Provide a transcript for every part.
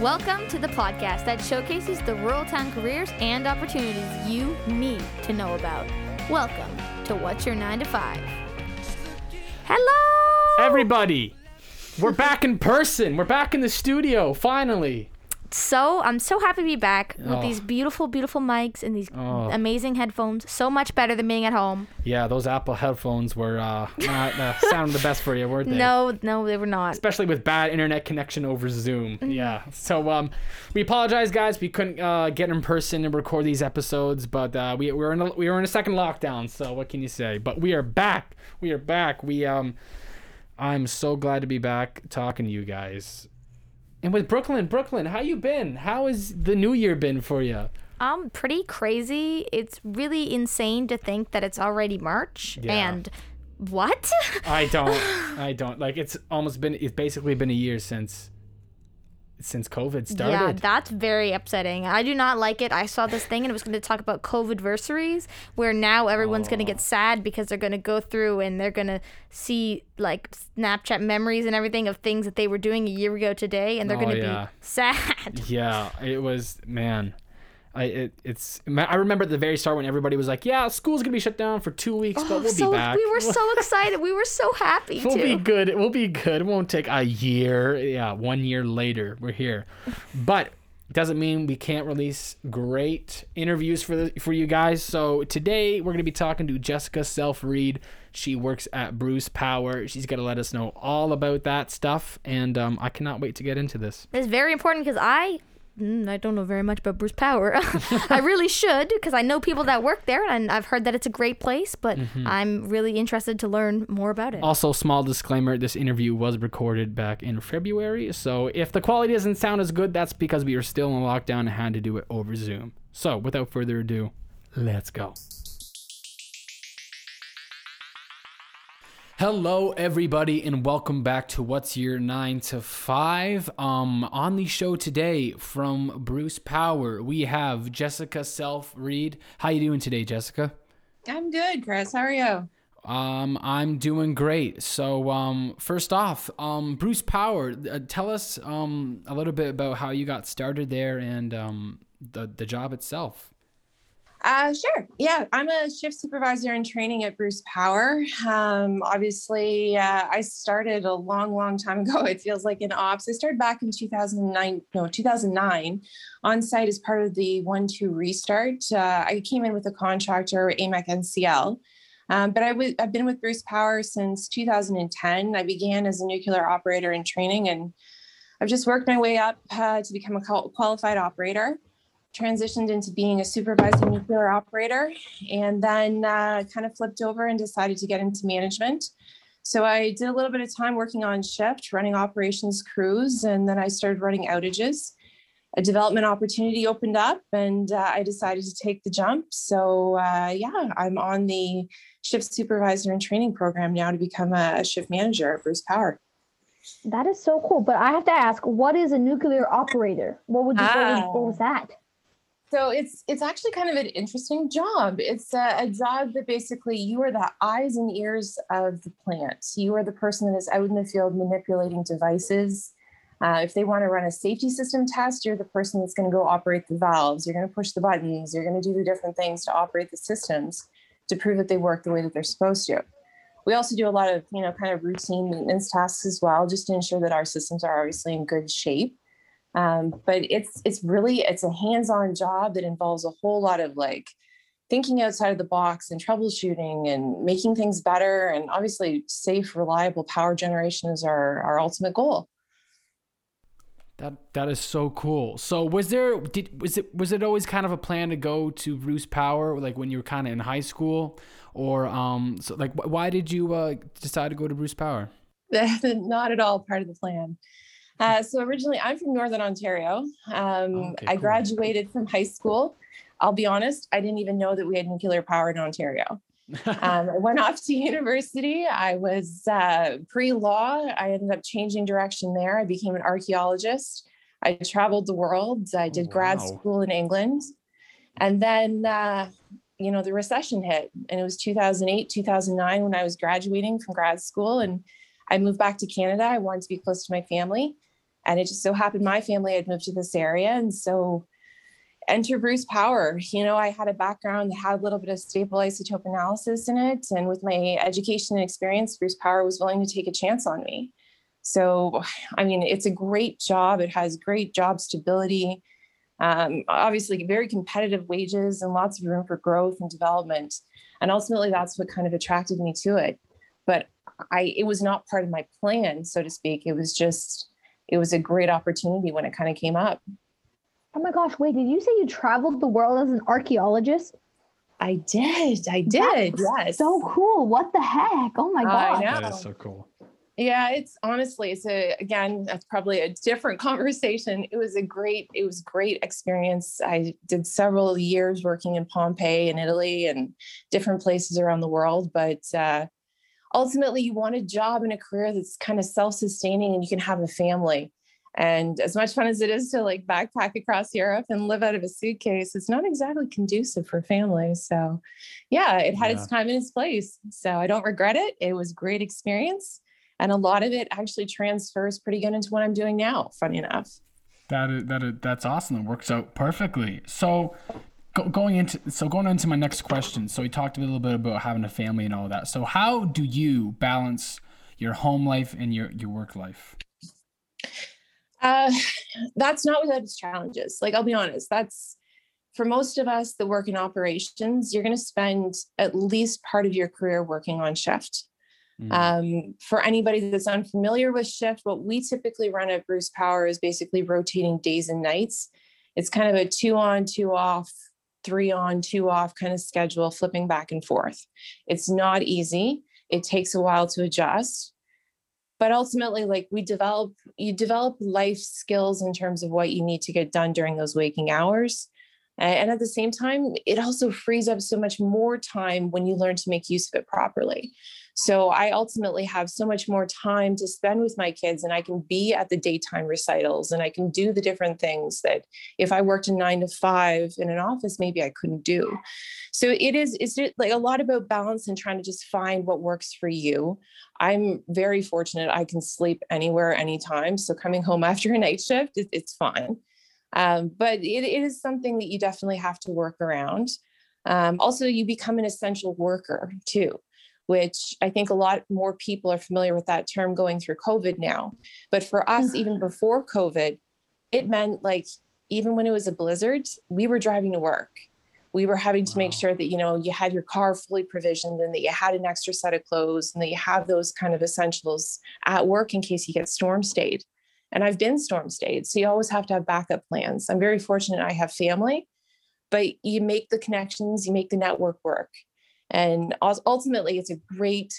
Welcome to the podcast that showcases the rural town careers and opportunities you need to know about. Welcome to What's Your 9 to 5. Hello! Everybody! We're back in person. We're back in the studio, finally. So, I'm so happy to be back with these beautiful, beautiful mics and these amazing headphones. So much better than being at home. Yeah, those Apple headphones were not sounding the best for you, weren't they? No, they were not. Especially with bad internet connection over Zoom. Yeah. So, we apologize, guys. We couldn't get in person and record these episodes, but we were in a second lockdown, so what can you say? But we are back. We are back. I'm so glad to be back talking to you guys. And with Brooklyn, how you been? How has the new year been for you? Pretty crazy. It's really insane to think that it's already March. Yeah. And what? I don't. Like, it's basically been a year since COVID started. Yeah, that's very upsetting. I do not like it. I saw this thing and it was going to talk about COVID-versaries, where now everyone's going to get sad because they're going to go through and they're going to see like Snapchat memories and everything of things that they were doing a year ago today, and they're going to be sad. Yeah, it was, man. I remember at the very start when everybody was like, yeah, school's gonna be shut down for 2 weeks, but we'll be back. We were so excited. We were so happy. We'll be good. It won't take a year. Yeah, 1 year later, we're here. But it doesn't mean we can't release great interviews for you guys. So today we're gonna be talking to Jessica Self-Reed. She works at Bruce Power. She's going to let us know all about that stuff, and I cannot wait to get into this. It's very important because I don't know very much about Bruce Power. I really should, because I know people that work there, and I've heard that it's a great place, but I'm really interested to learn more about it. Also, small disclaimer, this interview was recorded back in February, so if the quality doesn't sound as good, that's because we are still in lockdown and had to do it over Zoom. So, without further ado, let's go. Hello, everybody, and welcome back to What's Your 9 to 5. On the show today from Bruce Power, we have Jessica Self-Reed. How you doing today, Jessica? I'm good, Chris. How are you? I'm doing great. So first off, Bruce Power, tell us a little bit about how you got started there and the job itself. Sure. Yeah, I'm a shift supervisor in training at Bruce Power. Obviously, I started a long, long time ago. It feels like in ops. I started back in 2009 on site as part of the 1-2 restart. I came in with a contractor, AMEC NCL, but I've been with Bruce Power since 2010. I began as a nuclear operator in training, and I've just worked my way up to become a qualified operator. Transitioned into being a supervising nuclear operator, and then kind of flipped over and decided to get into management. So I did a little bit of time working on shift, running operations crews, and then I started running outages. A development opportunity opened up, and I decided to take the jump. So I'm on the shift supervisor and training program now to become a shift manager at Bruce Power. That is so cool. But I have to ask, what is a nuclear operator? What was that? So it's actually kind of an interesting job. It's a job that basically you are the eyes and ears of the plant. You are the person that is out in the field manipulating devices. If they want to run a safety system test, you're the person that's going to go operate the valves. You're going to push the buttons. You're going to do the different things to operate the systems to prove that they work the way that they're supposed to. We also do a lot of, kind of routine maintenance tasks as well, just to ensure that our systems are obviously in good shape. But it's really a hands-on job that involves a whole lot of like thinking outside of the box and troubleshooting and making things better. And obviously safe, reliable power generation is our ultimate goal. That is so cool. So was it always kind of a plan to go to Bruce Power, like when you were kind of in high school, or why did you decide to go to Bruce Power? Not at all part of the plan. So originally, I'm from Northern Ontario. I graduated from high school. I'll be honest, I didn't even know that we had nuclear power in Ontario. I went off to university. I was pre-law. I ended up changing direction there. I became an archaeologist. I traveled the world. I did grad school in England. And then, the recession hit. And it was 2008, 2009 when I was graduating from grad school. And I moved back to Canada. I wanted to be close to my family. And it just so happened my family had moved to this area. And so enter Bruce Power. You know, I had a background that had a little bit of stable isotope analysis in it. And with my education and experience, Bruce Power was willing to take a chance on me. So, I mean, it's a great job. It has great job stability, obviously very competitive wages and lots of room for growth and development. And ultimately, that's what kind of attracted me to it. But it was not part of my plan, so to speak. It was just, it was a great opportunity when it kind of came up. Oh my gosh, wait, did you say you traveled the world as an archaeologist? I did, that's yes. So cool, what the heck? Oh my gosh. I know. That is so cool. Yeah, it's honestly, again, that's probably a different conversation. It was a great experience. I did several years working in Pompeii in Italy and different places around the world. But ultimately, you want a job and a career that's kind of self-sustaining and you can have a family. And as much fun as it is to like backpack across Europe and live out of a suitcase, it's not exactly conducive for family. So yeah, it had its time and its place. So I don't regret it. It was a great experience. And a lot of it actually transfers pretty good into what I'm doing now, funny enough. That's awesome. It works out perfectly. So going into my next question. So we talked a little bit about having a family and all that. So how do you balance your home life and your work life? That's not without its challenges. Like, I'll be honest, that's for most of us that work in operations, you're going to spend at least part of your career working on shift. For anybody that's unfamiliar with shift, what we typically run at Bruce Power is basically rotating days and nights. It's kind of a 2 on, 2 off, 3 on, 2 off kind of schedule, flipping back and forth. It's not easy. It takes a while to adjust, but ultimately, like, you develop life skills in terms of what you need to get done during those waking hours. And at the same time, it also frees up so much more time when you learn to make use of it properly. So I ultimately have so much more time to spend with my kids, and I can be at the daytime recitals and I can do the different things that if I worked a 9 to 5 in an office, maybe I couldn't do. So it's like a lot about balance and trying to just find what works for you. I'm very fortunate. I can sleep anywhere, anytime. So coming home after a night shift, it's fine. But it is something that you definitely have to work around. Also, you become an essential worker too, which I think a lot more people are familiar with that term going through COVID now. But for us, even before COVID, it meant like, even when it was a blizzard, we were driving to work. We were having to make sure that, you know, you had your car fully provisioned and that you had an extra set of clothes and that you have those kind of essentials at work in case you get storm stayed. And I've been storm stayed, so you always have to have backup plans. I'm very fortunate I have family, but you make the connections, you make the network work. And ultimately, it's a great,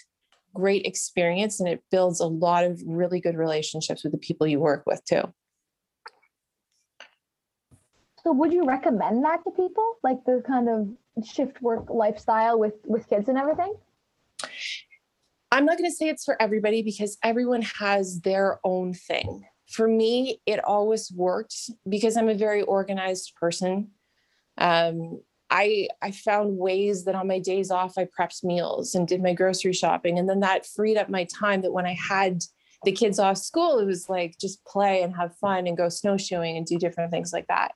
great experience, and it builds a lot of really good relationships with the people you work with too. So would you recommend that to people, like the kind of shift work lifestyle with kids and everything? I'm not going to say it's for everybody because everyone has their own thing. For me, it always worked because I'm a very organized person. I found ways that on my days off, I prepped meals and did my grocery shopping. And then that freed up my time that when I had the kids off school, it was like just play and have fun and go snowshoeing and do different things like that.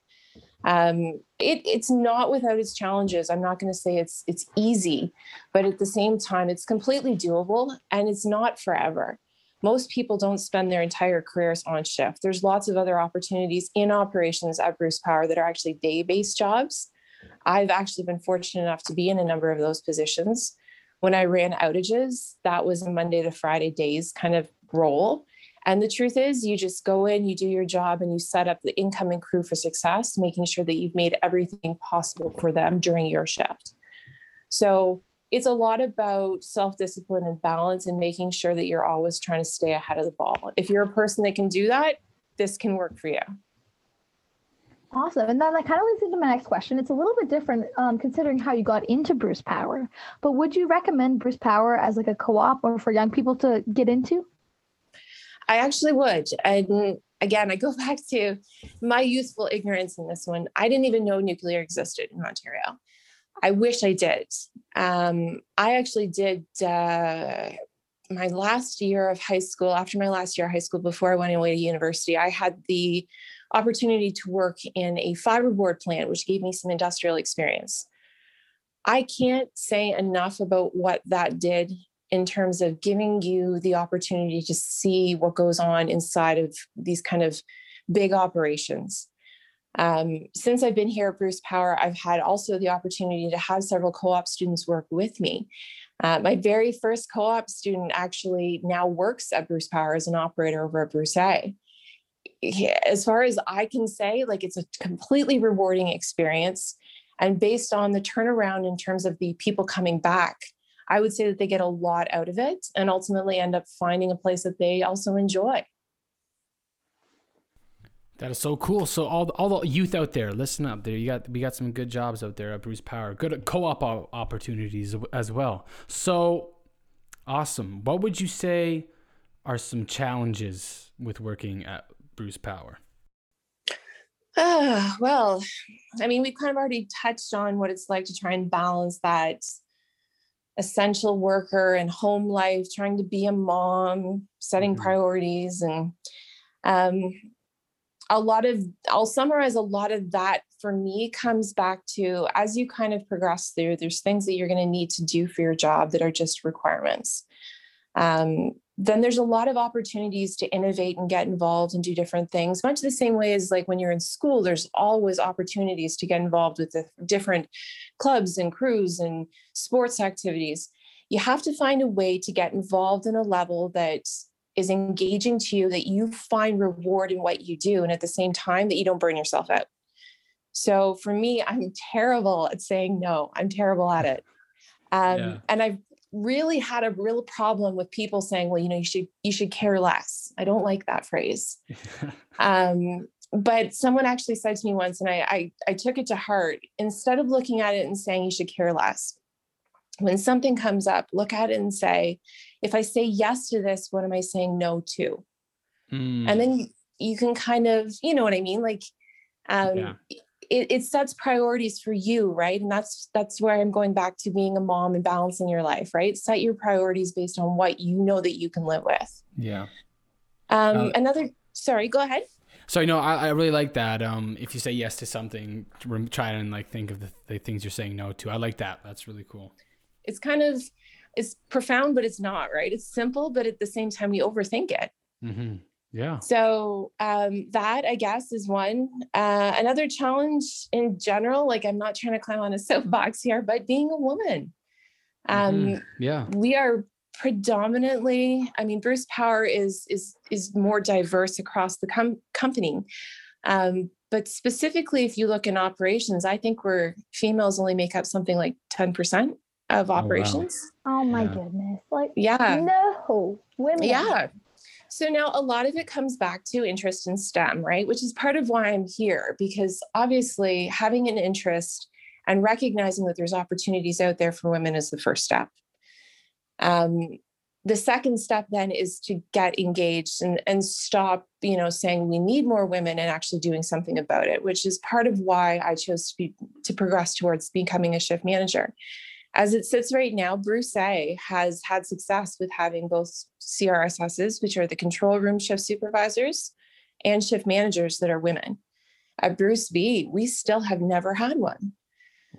It's not without its challenges. I'm not going to say it's easy, but at the same time, it's completely doable and it's not forever. Most people don't spend their entire careers on shift. There's lots of other opportunities in operations at Bruce Power that are actually day-based jobs. I've actually been fortunate enough to be in a number of those positions. When I ran outages, that was a Monday to Friday days kind of role. And the truth is, you just go in, you do your job, and you set up the incoming crew for success, making sure that you've made everything possible for them during your shift. So it's a lot about self-discipline and balance and making sure that you're always trying to stay ahead of the ball. If you're a person that can do that, this can work for you. Awesome. And then that kind of leads into my next question. It's a little bit different considering how you got into Bruce Power, but would you recommend Bruce Power as like a co-op or for young people to get into? I actually would. And again, I go back to my youthful ignorance in this one. I didn't even know nuclear existed in Ontario. I wish I did. I actually did my last year of high school, after my last year of high school, before I went away to university, I had the opportunity to work in a fiberboard plant, which gave me some industrial experience. I can't say enough about what that did in terms of giving you the opportunity to see what goes on inside of these kind of big operations. Since I've been here at Bruce Power, I've had also the opportunity to have several co-op students work with me. My very first co-op student actually now works at Bruce Power as an operator over at Bruce A. As far as I can say, like, it's a completely rewarding experience. And based on the turnaround in terms of the people coming back, I would say that they get a lot out of it and ultimately end up finding a place that they also enjoy. That is so cool. So all the youth out there, listen up. There, we got some good jobs out there at Bruce Power. Good co-op opportunities as well. So awesome. What would you say are some challenges with working at Bruce Power? Well, I mean, we've kind of already touched on what it's like to try and balance that essential worker and home life, trying to be a mom, setting priorities, and I'll summarize a lot of that for me comes back to, as you kind of progress through, there's things that you're going to need to do for your job that are just requirements. Then there's a lot of opportunities to innovate and get involved and do different things, much the same way as like when you're in school, there's always opportunities to get involved with the different clubs and crews and sports activities. You have to find a way to get involved in a level that is engaging to you, that you find reward in what you do, and at the same time that you don't burn yourself out. So for me, I'm terrible at saying no. I'm terrible at it. And I've really had a real problem with people saying, well, you know, you should care less. I don't like that phrase. But someone actually said to me once, and I took it to heart, instead of looking at it and saying you should care less, when something comes up, look at it and say, if I say yes to this, what am I saying no to? And then you can kind of, you know what I mean? Like, it sets priorities for you, right? And that's where I'm going back to being a mom and balancing your life, right? Set your priorities based on what you know that you can live with. Yeah. Sorry, go ahead. Sorry, no, I really like that. If you say yes to something, try and like think of the things you're saying no to. I like that. That's really cool. It's kind of, it's profound, but it's not, right? It's simple, but at the same time, we overthink it. Mm-hmm. Yeah. So that, I guess, is one. Another challenge in general, like, I'm not trying to climb on a soapbox here, but being a woman. We are predominantly, I mean, Bruce Power is more diverse across the company. But specifically, if you look in operations, I think females only make up something like 10% of operations. Oh, wow. Goodness. Like, no, women. Yeah. So now a lot of it comes back to interest in STEM, right? Which is part of why I'm here, because obviously having an interest and recognizing that there's opportunities out there for women is the first step. The second step then is to get engaged and stop, you know, saying we need more women and actually doing something about it, which is part of why I chose to progress towards becoming a shift manager. As it sits right now, Bruce A has had success with having both CRSSs, which are the control room shift supervisors, and shift managers that are women. At Bruce B, we still have never had one.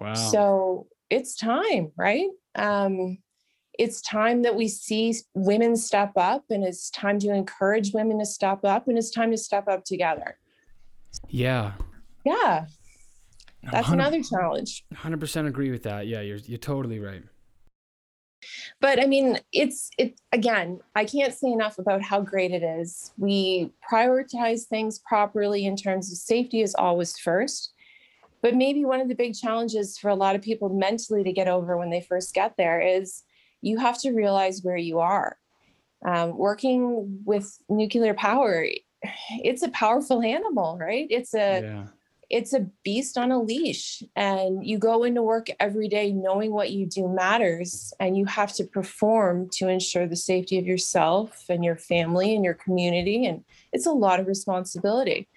Wow. So it's time, right? It's time that we see women step up, and it's time to encourage women to step up, and it's time to step up together. Yeah. Yeah. That's another challenge. 100% agree with that. Yeah, you're totally right. But I mean, it's again, I can't say enough about how great it is. We prioritize things properly in terms of safety is always first. But maybe one of the big challenges for a lot of people mentally to get over when they first get there is you have to realize where you are. Working with nuclear power, it's a powerful animal, right? It's a beast on a leash, and you go into work every day knowing what you do matters, and you have to perform to ensure the safety of yourself and your family and your community. And it's a lot of responsibility,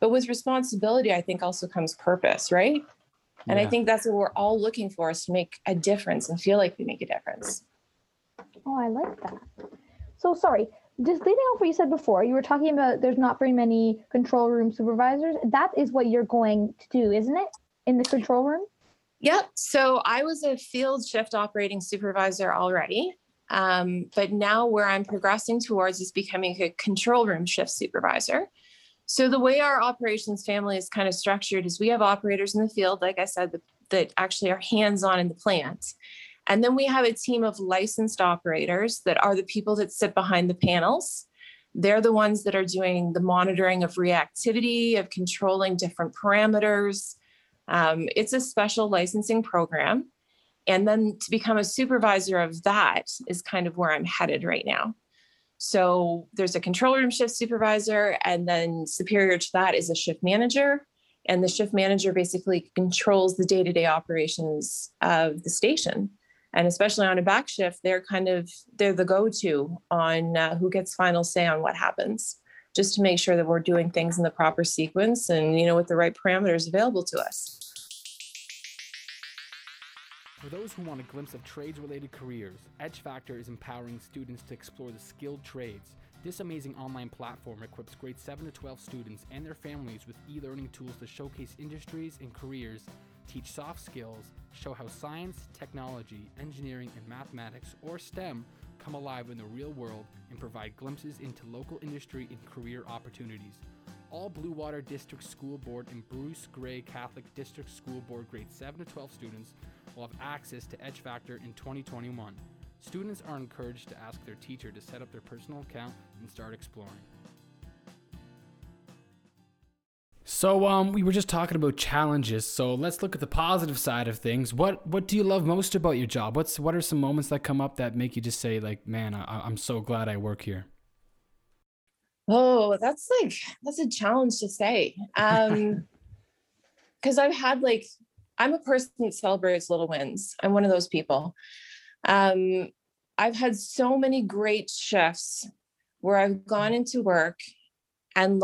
but with responsibility, I think also comes purpose, right? And I think that's what we're all looking for, is to make a difference and feel like we make a difference. Oh, I like that. So sorry, just leading off what you said before, you were talking about there's not very many control room supervisors. That is what you're going to do, isn't it? In the control room? Yep. So I was a field shift operating supervisor already. But now where I'm progressing towards is becoming a control room shift supervisor. So the way our operations family is kind of structured is we have operators in the field, like I said, that actually are hands-on in the plant. And then we have a team of licensed operators that are the people that sit behind the panels. They're the ones that are doing the monitoring of reactivity, of controlling different parameters. It's a special licensing program. And then to become a supervisor of that is kind of where I'm headed right now. So there's a control room shift supervisor, and then superior to that is a shift manager. And the shift manager basically controls the day-to-day operations of the station. And especially on a back shift, they're the go-to on who gets final say on what happens, just to make sure that we're doing things in the proper sequence and, with the right parameters available to us. For those who want a glimpse of trades-related careers, Edge Factor is empowering students to explore the skilled trades. This amazing online platform equips grades 7 to 12 students and their families with e-learning tools to showcase industries and careers, teach soft skills, show how science, technology, engineering, and mathematics, or STEM, come alive in the real world and provide glimpses into local industry and career opportunities. All Bluewater District School Board and Bruce Gray Catholic District School Board grades 7 to 12 students will have access to Edge Factor in 2021. Students are encouraged to ask their teacher to set up their personal account and start exploring. So we were just talking about challenges. So let's look at the positive side of things. What do you love most about your job? What are some moments that come up that make you just say, like, man, I'm so glad I work here? Oh, that's a challenge to say. 'Cause I've had I'm a person that celebrates little wins. I'm one of those people. I've had so many great shifts where I've gone into work and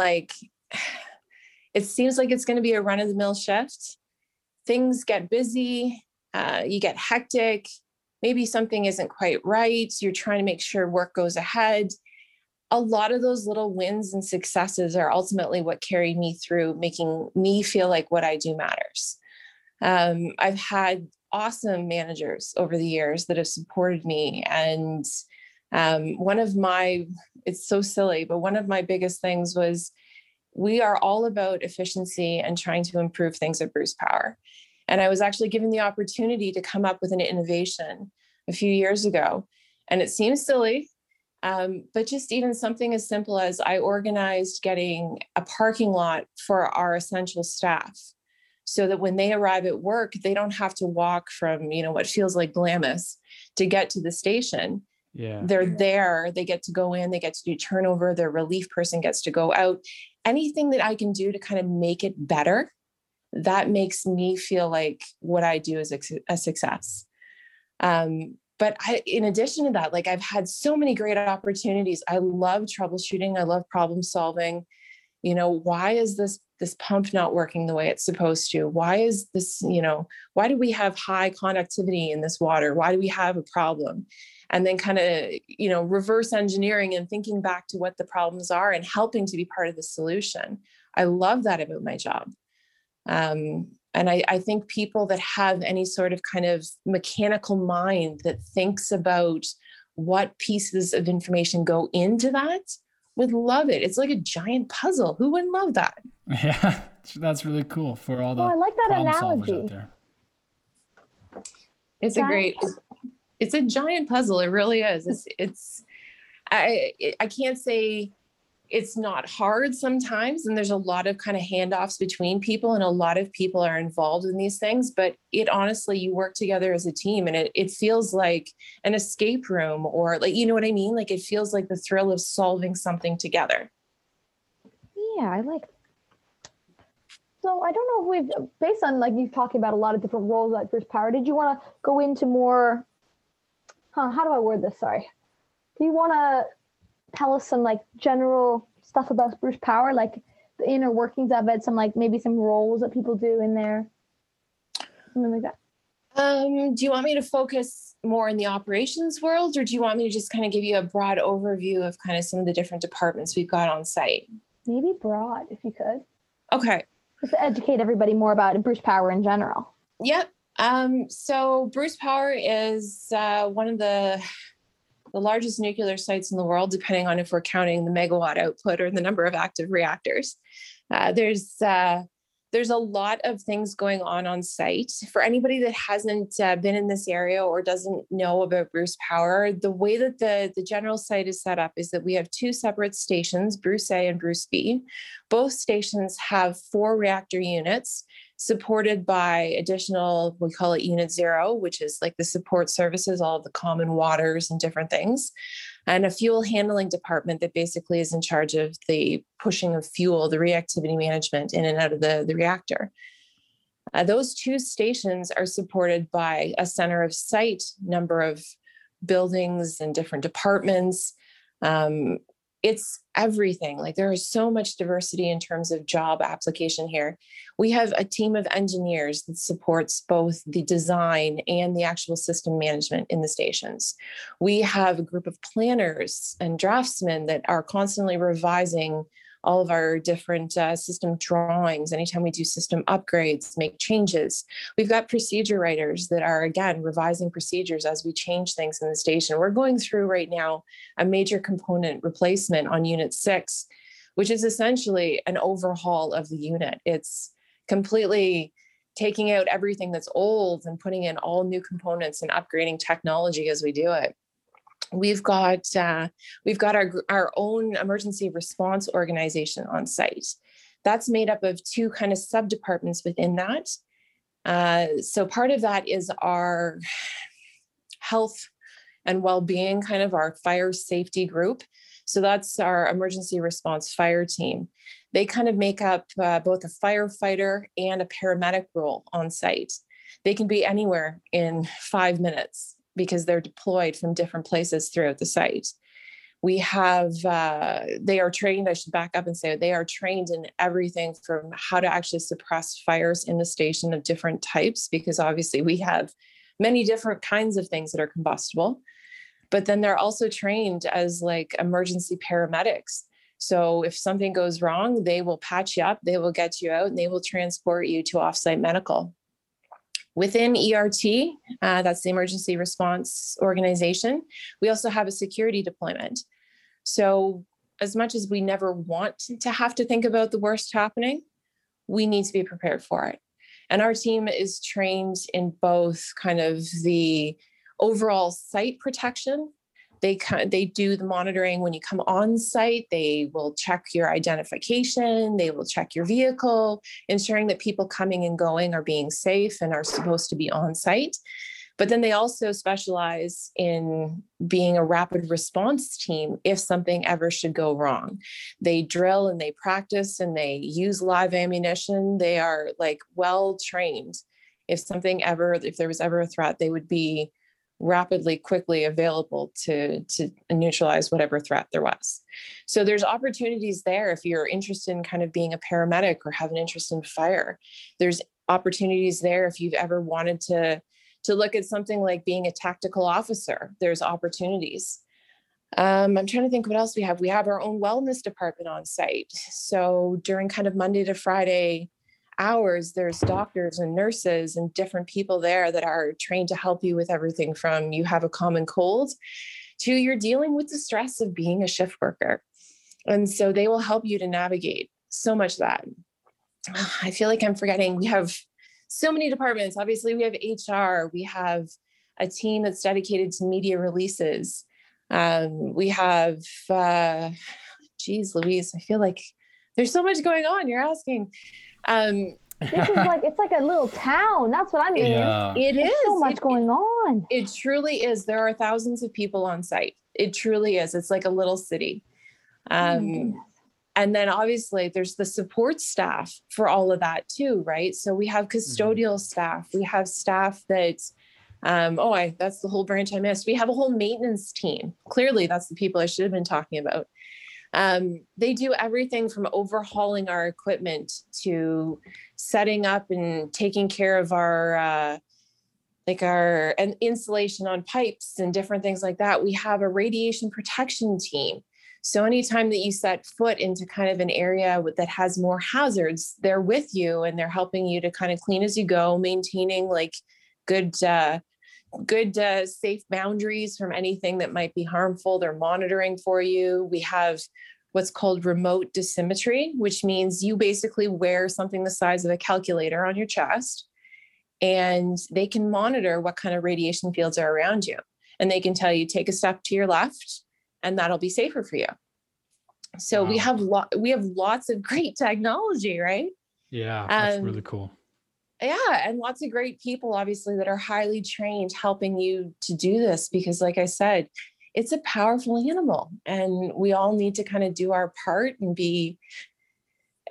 it seems like it's going to be a run-of-the-mill shift. Things get busy. You get hectic. Maybe something isn't quite right. You're trying to make sure work goes ahead. A lot of those little wins and successes are ultimately what carry me through, making me feel like what I do matters. I've had awesome managers over the years that have supported me. And it's so silly, but one of my biggest things was we are all about efficiency and trying to improve things at Bruce Power. And I was actually given the opportunity to come up with an innovation a few years ago. And it seems silly, but just even something as simple as I organized getting a parking lot for our essential staff, so that when they arrive at work, they don't have to walk from, what feels like Glamis to get to the station. Yeah. They're there, they get to go in, they get to do turnover, their relief person gets to go out. Anything that I can do to kind of make it better, that makes me feel like what I do is a success. But in addition to that, I've had so many great opportunities. I love troubleshooting. I love problem solving. Why is this pump not working the way it's supposed to? Why is this, why do we have high conductivity in this water? Why do we have a problem? And then kind of, reverse engineering and thinking back to what the problems are and helping to be part of the solution. I love that about my job. And I think people that have any sort of kind of mechanical mind that thinks about what pieces of information go into that would love it. It's like a giant puzzle. Who wouldn't love that? Yeah, that's really cool for all the I like that analogy. Out there. It's a great. It's a giant puzzle. It really is. I can't say it's not hard sometimes, and there's a lot of kind of handoffs between people, and a lot of people are involved in these things. But it honestly, you work together as a team, and it feels like an escape room, or what I mean? It feels like the thrill of solving something together. Yeah, I like. So I don't know if we've, based on you've talked about a lot of different roles at Bruce Power. Did you want to go into more? How do I word this? Sorry. Do you want to tell us some general stuff about Bruce Power, the inner workings of it, some maybe some roles that people do in there, something like that? Do you want me to focus more in the operations world, or do you want me to just kind of give you a broad overview of kind of some of the different departments we've got on site? Maybe broad, if you could. Okay. Just to educate everybody more about Bruce Power in general. Yep. So Bruce Power is one of the largest nuclear sites in the world, depending on if we're counting the megawatt output or the number of active reactors. There's a lot of things going on site. For anybody that hasn't been in this area or doesn't know about Bruce Power, the way that the general site is set up is that we have two separate stations, Bruce A and Bruce B. Both stations have 4 reactor units supported by additional, we call it Unit Zero, which is like the support services, all of the common waters and different things, and a fuel handling department that basically is in charge of the pushing of fuel, the reactivity management in and out of the reactor. Those two stations are supported by a center of site, number of buildings and different departments. It's everything. Like, there is so much diversity in terms of job application here. We have a team of engineers that supports both the design and the actual system management in the stations. We have a group of planners and draftsmen that are constantly revising all of our different system drawings. Anytime we do system upgrades, make changes. We've got procedure writers that are, again, revising procedures as we change things in the station. We're going through right now a major component replacement on Unit 6, which is essentially an overhaul of the unit. It's completely taking out everything that's old and putting in all new components and upgrading technology as we do it. We've got our own emergency response organization on site. That's made up of two kind of sub-departments within that. So part of that is our health and well-being, kind of our fire safety group. So that's our emergency response fire team. They kind of make up both a firefighter and a paramedic role on site. They can be anywhere in 5 minutes, because they're deployed from different places throughout the site. We have, they are trained, I should back up and say, they are trained in everything from how to actually suppress fires in the station of different types, because obviously we have many different kinds of things that are combustible, but then they're also trained as like emergency paramedics. So if something goes wrong, they will patch you up, they will get you out, and they will transport you to offsite medical. Within ERT, that's the Emergency Response Organization, we also have a security deployment. So as much as we never want to have to think about the worst happening, we need to be prepared for it. And our team is trained in both kind of the overall site protection. They do the monitoring when you come on site. They will check your identification. They will check your vehicle, ensuring that people coming and going are being safe and are supposed to be on site. But then they also specialize in being a rapid response team if something ever should go wrong. They drill and they practice and they use live ammunition. They are like well trained. If there was ever a threat, they would be rapidly, quickly available to neutralize whatever threat there was. So there's opportunities there if you're interested in kind of being a paramedic or have an interest in fire. There's opportunities there if you've ever wanted to look at something like being a tactical officer. There's opportunities. I'm trying to think what else we have. We have our own wellness department on site. So during kind of Monday to Friday hours, there's doctors and nurses and different people there that are trained to help you with everything from you have a common cold to you're dealing with the stress of being a shift worker. And so they will help you to navigate so much of that. I feel like I'm forgetting. We have so many departments. Obviously, we have HR. We have a team that's dedicated to media releases. We have, geez, Louise, I feel like there's so much going on. You're asking. This is like, it's like a little town. That's what I mean. Yeah. There's so much going on. It truly is. There are thousands of people on site. It truly is. It's like a little city. And then obviously there's the support staff for all of that too, right? So we have custodial staff. We have staff that's, that's the whole branch I missed. We have a whole maintenance team. Clearly that's the people I should have been talking about. They do everything from overhauling our equipment to setting up and taking care of our like our insulation on pipes and different things like that, we have a radiation protection team. So anytime that you set foot into kind of an area that has more hazards, they're with you and they're helping you to kind of clean as you go, maintaining like good, safe boundaries from anything that might be harmful. They're monitoring for you. We have what's called remote dosimetry, which means you basically wear something the size of a calculator on your chest, and they can monitor what kind of radiation fields are around you. And they can tell you, take a step to your left, and that'll be safer for you. So wow. we have lots of great technology, right? Yeah, that's really cool. Yeah, and lots of great people, obviously, that are highly trained helping you to do this, because like I said, it's a powerful animal and we all need to kind of do our part and be,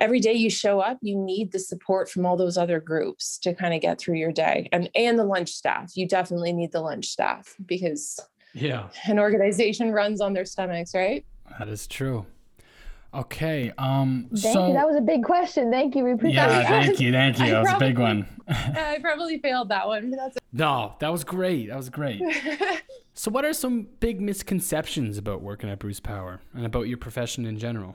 every day you show up, you need the support from all those other groups to kind of get through your day, and the lunch staff. You definitely need the lunch staff, because yeah, an organization runs on their stomachs, right? That is true. Okay. Thank you. That was a big question. Thank you. We appreciate that. Thank you. That was a big one. I probably failed that one. No, that was great. So what are some big misconceptions about working at Bruce Power and about your profession in general?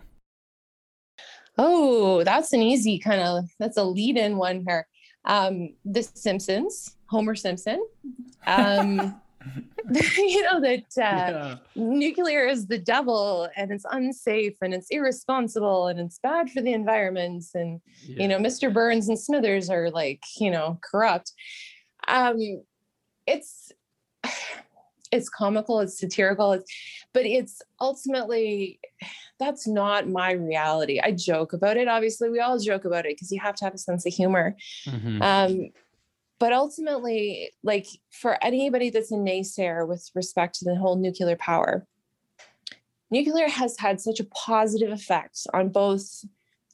Oh, that's an easy kind of, that's a lead-in one here. The Simpsons, Homer Simpson. You know, that nuclear is the devil and it's unsafe and it's irresponsible and it's bad for the environment. And, you know, Mr. Burns and Smithers are like, you know, corrupt. It's comical, it's satirical, but it's ultimately, that's not my reality. I joke about it. Obviously, we all joke about it because you have to have a sense of humor. Mm-hmm. But ultimately, like for anybody that's a naysayer with respect to the whole nuclear power, nuclear has had such a positive effect on both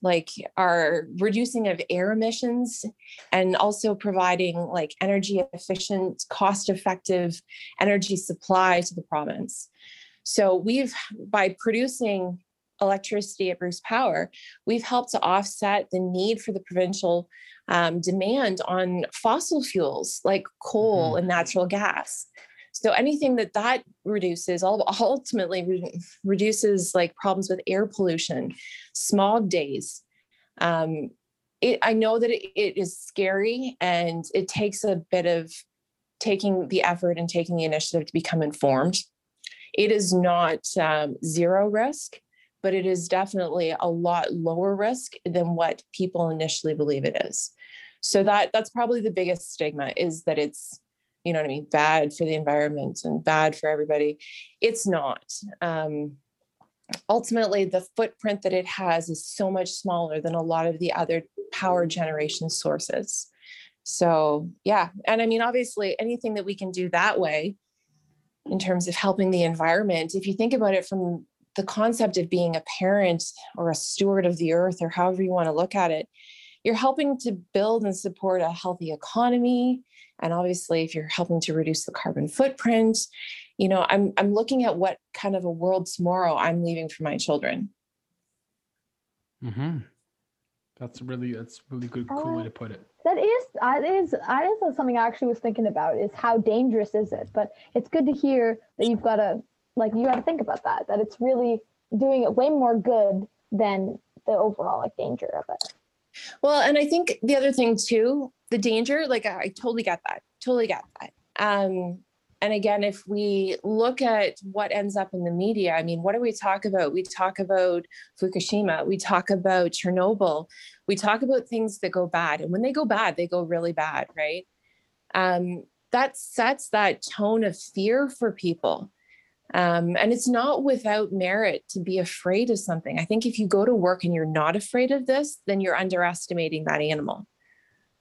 like our reducing of air emissions and also providing like energy efficient, cost effective energy supply to the province. So we've, by producing electricity at Bruce Power, we've helped to offset the need for the provincial demand on fossil fuels like coal and natural gas. So anything that reduces, ultimately reduces like problems with air pollution, smog days. I know that it is scary and it takes a bit of taking the effort and taking the initiative to become informed. It is not zero risk, but it is definitely a lot lower risk than what people initially believe it is. So that's probably the biggest stigma, is that it's, you know what I mean, bad for the environment and bad for everybody. It's not. Ultimately, the footprint that it has is so much smaller than a lot of the other power generation sources. So yeah, and I mean, obviously anything that we can do that way in terms of helping the environment, if you think about it from the concept of being a parent or a steward of the earth, or however you want to look at it, you're helping to build and support a healthy economy. And obviously, if you're helping to reduce the carbon footprint, you know, I'm looking at what kind of a world tomorrow I'm leaving for my children. Mm-hmm. That's really good, cool way to put it. That is something I actually was thinking about, is how dangerous is it? But it's good to hear that you've got to, like, you got to think about that, that it's really doing it way more good than the overall like danger of it. Well, and I think the other thing too, the danger, like I totally got that. And again, if we look at what ends up in the media, I mean, what do we talk about? We talk about Fukushima, we talk about Chernobyl, we talk about things that go bad. And when they go bad, they go really bad, right? That sets that tone of fear for people. And it's not without merit to be afraid of something. I think if you go to work and you're not afraid of this, then you're underestimating that animal.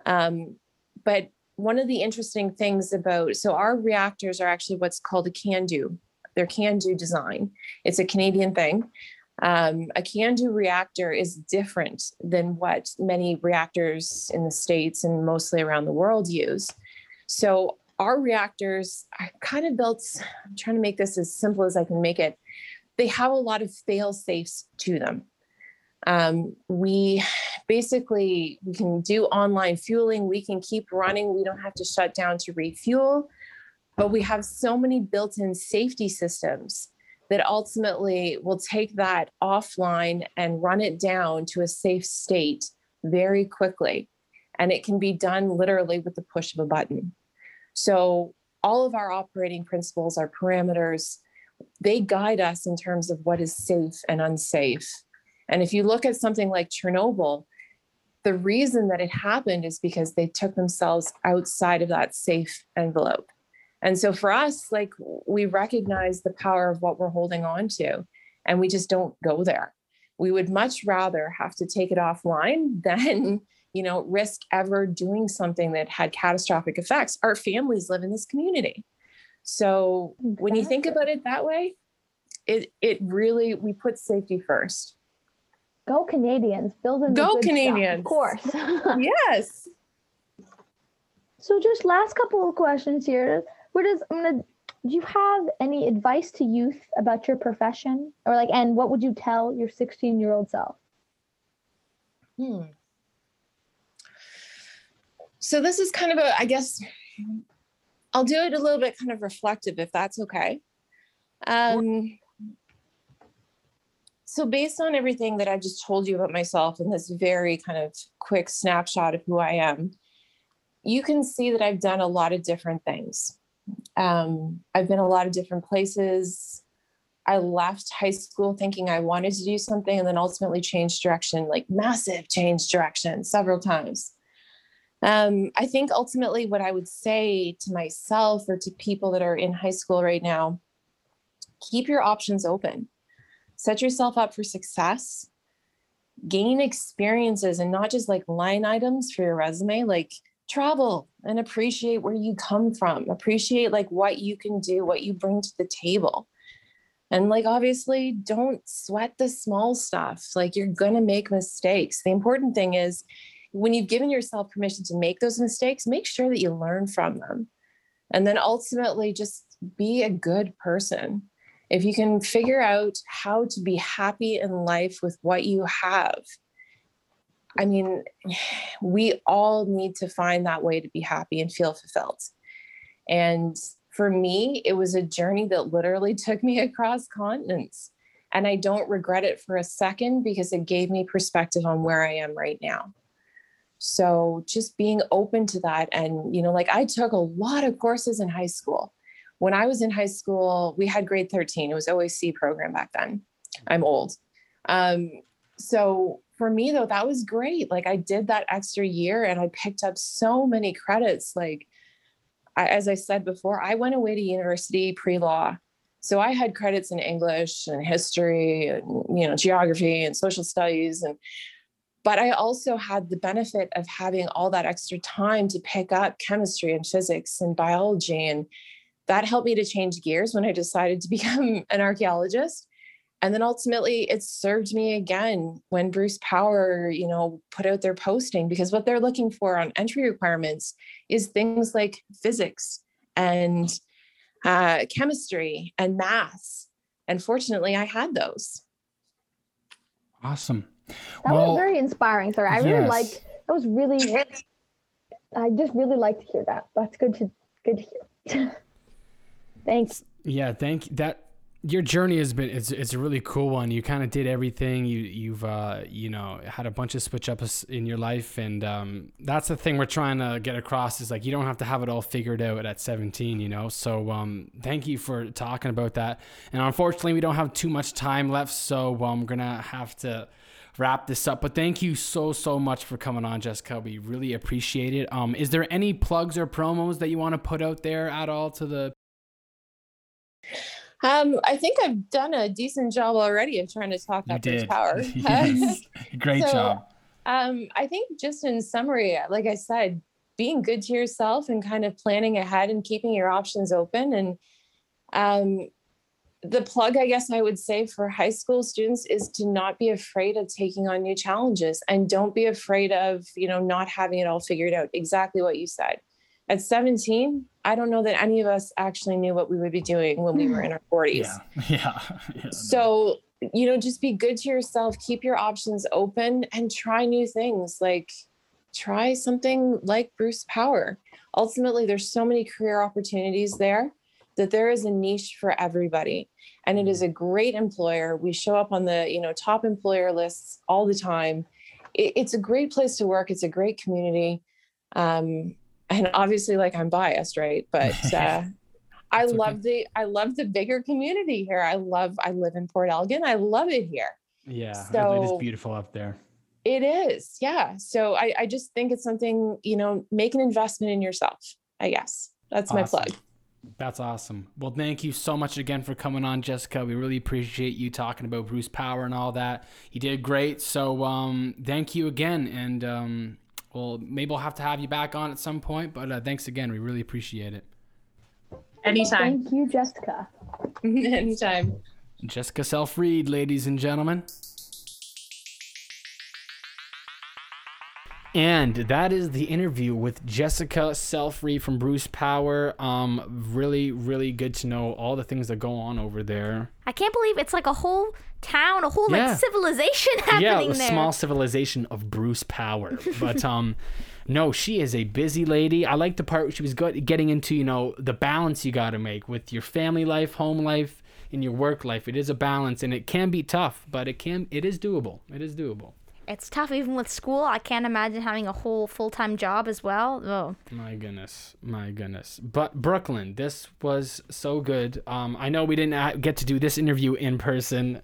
But one of the interesting things about, so our reactors are actually what's called a CANDU. They're CANDU design. It's a Canadian thing. A CANDU reactor is different than what many reactors in the States and mostly around the world use. So our reactors are kind of built, I'm trying to make this as simple as I can make it. They have a lot of fail safes to them. We basically we can do online fueling, we can keep running, we don't have to shut down to refuel, but we have so many built-in safety systems that ultimately will take that offline and run it down to a safe state very quickly. And it can be done literally with the push of a button. So all of our operating principles, our parameters, they guide us in terms of what is safe and unsafe. And if you look at something like Chernobyl, the reason that it happened is because they took themselves outside of that safe envelope. And so for us, like, we recognize the power of what we're holding on to, and we just don't go there. We would much rather have to take it offline than, you know, risk ever doing something that had catastrophic effects. Our families live in this community. So when you think about it that way, it really, we put safety first. Go Canadians, build them. Go Canadians. Stuff, of course. Yes. So just last couple of questions here. Do you have any advice to youth about your profession, or like, and what would you tell your 16-year-old self? So this is kind of a, I guess, I'll do it a little bit kind of reflective, if that's okay. So based on everything that I've just told you about myself and this very kind of quick snapshot of who I am, you can see that I've done a lot of different things. I've been a lot of different places. I left high school thinking I wanted to do something and then ultimately changed direction, like massive change direction several times. I think ultimately what I would say to myself or to people that are in high school right now, keep your options open, set yourself up for success, gain experiences, and not just like line items for your resume, like travel and appreciate where you come from, appreciate like what you can do, what you bring to the table. And like, obviously don't sweat the small stuff. Like, you're going to make mistakes. The important thing is, when you've given yourself permission to make those mistakes, make sure that you learn from them. And then ultimately just be a good person. If you can figure out how to be happy in life with what you have, I mean, we all need to find that way to be happy and feel fulfilled. And for me, it was a journey that literally took me across continents. And I don't regret it for a second, because it gave me perspective on where I am right now. So just being open to that. And, you know, like, I took a lot of courses in high school. When I was in high school, we had grade 13. It was OAC program back then. I'm old. So for me though, that was great. Like, I did that extra year and I picked up so many credits. Like, as I said before, I went away to university pre-law. So I had credits in English and history and, you know, geography and social studies, but I also had the benefit of having all that extra time to pick up chemistry and physics and biology. And that helped me to change gears when I decided to become an archaeologist. And then ultimately it served me again when Bruce Power, you know, put out their posting, because what they're looking for on entry requirements is things like physics and chemistry and math. And fortunately I had those. Awesome. That was very inspiring, Sarah. I just really like to hear that. That's good to hear. Thanks. Yeah, your journey has been, it's a really cool one. You kind of did everything. You've had a bunch of switch ups in your life, and that's the thing we're trying to get across, is like, you don't have to have it all figured out at 17, you know? So thank you for talking about that. And unfortunately we don't have too much time left, so I'm going to have to wrap this up, but thank you so much for coming on, Jessica. We really appreciate it. Is there any plugs or promos that you want to put out there at all to the? I think I've done a decent job already of trying to talk up this power. Yes. Great job. I think just in summary, like I said, being good to yourself and kind of planning ahead and keeping your options open. And the plug, I guess I would say, for high school students is to not be afraid of taking on new challenges, and don't be afraid of, you know, not having it all figured out. Exactly what you said. At 17, I don't know that any of us actually knew what we would be doing when we were in our 40s. Yeah. So you know, just be good to yourself, keep your options open and try new things. Like try something like Bruce Power. Ultimately, there's so many career opportunities there that there is a niche for everybody. And it is a great employer. We show up on the, you know, top employer lists all the time. It's a great place to work. It's a great community. And obviously, like, I'm biased, right? But I love the bigger community here. I live in Port Elgin. I love it here. Yeah. So, it is beautiful up there. It is. Yeah. So I just think it's something, you know, make an investment in yourself, I guess. That's my plug. That's awesome. Well, thank you so much again for coming on, Jessica. We really appreciate you talking about Bruce Power and all that. You did great. So thank you again. And well, maybe we'll have to have you back on at some point. But thanks again. We really appreciate it. Anytime. Thank you, Jessica. Anytime. Jessica Self-Reed, ladies and gentlemen. And that is the interview with Jessica Self-Reed from Bruce Power. Really, really good to know all the things that go on over there. I can't believe it's like a whole town, a whole like civilization happening there. Yeah, a small civilization of Bruce Power. But no, she is a busy lady. I like the part where she was getting into, you know, the balance you got to make with your family life, home life, and your work life. It is a balance, and it can be tough, but it is doable. It is doable. It's tough even with school. I can't imagine having a whole full-time job as well. Oh. My goodness. But Brooklyn, this was so good. I know we didn't get to do this interview in person,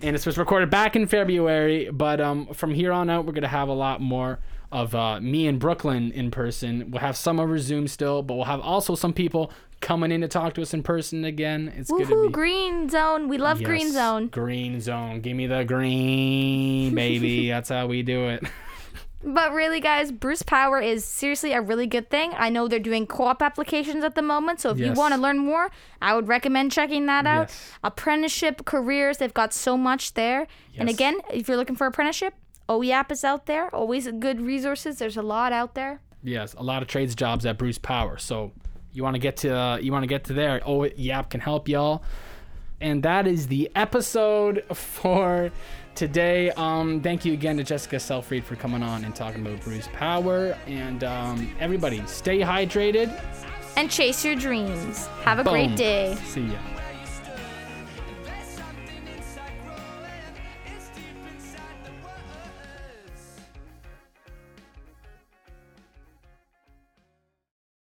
and this was recorded back in February, but from here on out, we're going to have a lot more of me and Brooklyn in person. We'll have some over Zoom still, but we'll have also some people coming in to talk to us in person again. It's good to be Green Zone. We love Green Zone. Green Zone. Give me the green, baby. That's how we do it. But really, guys, Bruce Power is seriously a really good thing. I know they're doing co-op applications at the moment, so if you want to learn more, I would recommend checking that out. Apprenticeship, careers, they've got so much there. Yes. And again, if you're looking for apprenticeship, OYAP is out there. Always good resources. There's a lot out there. Yes, a lot of trades jobs at Bruce Power. So you want to get to there. OYAP can help y'all. And that is the episode for today. Thank you again to Jessica Self-Reed for coming on and talking about Bruce Power. And everybody, stay hydrated and chase your dreams. Have a great day. See ya.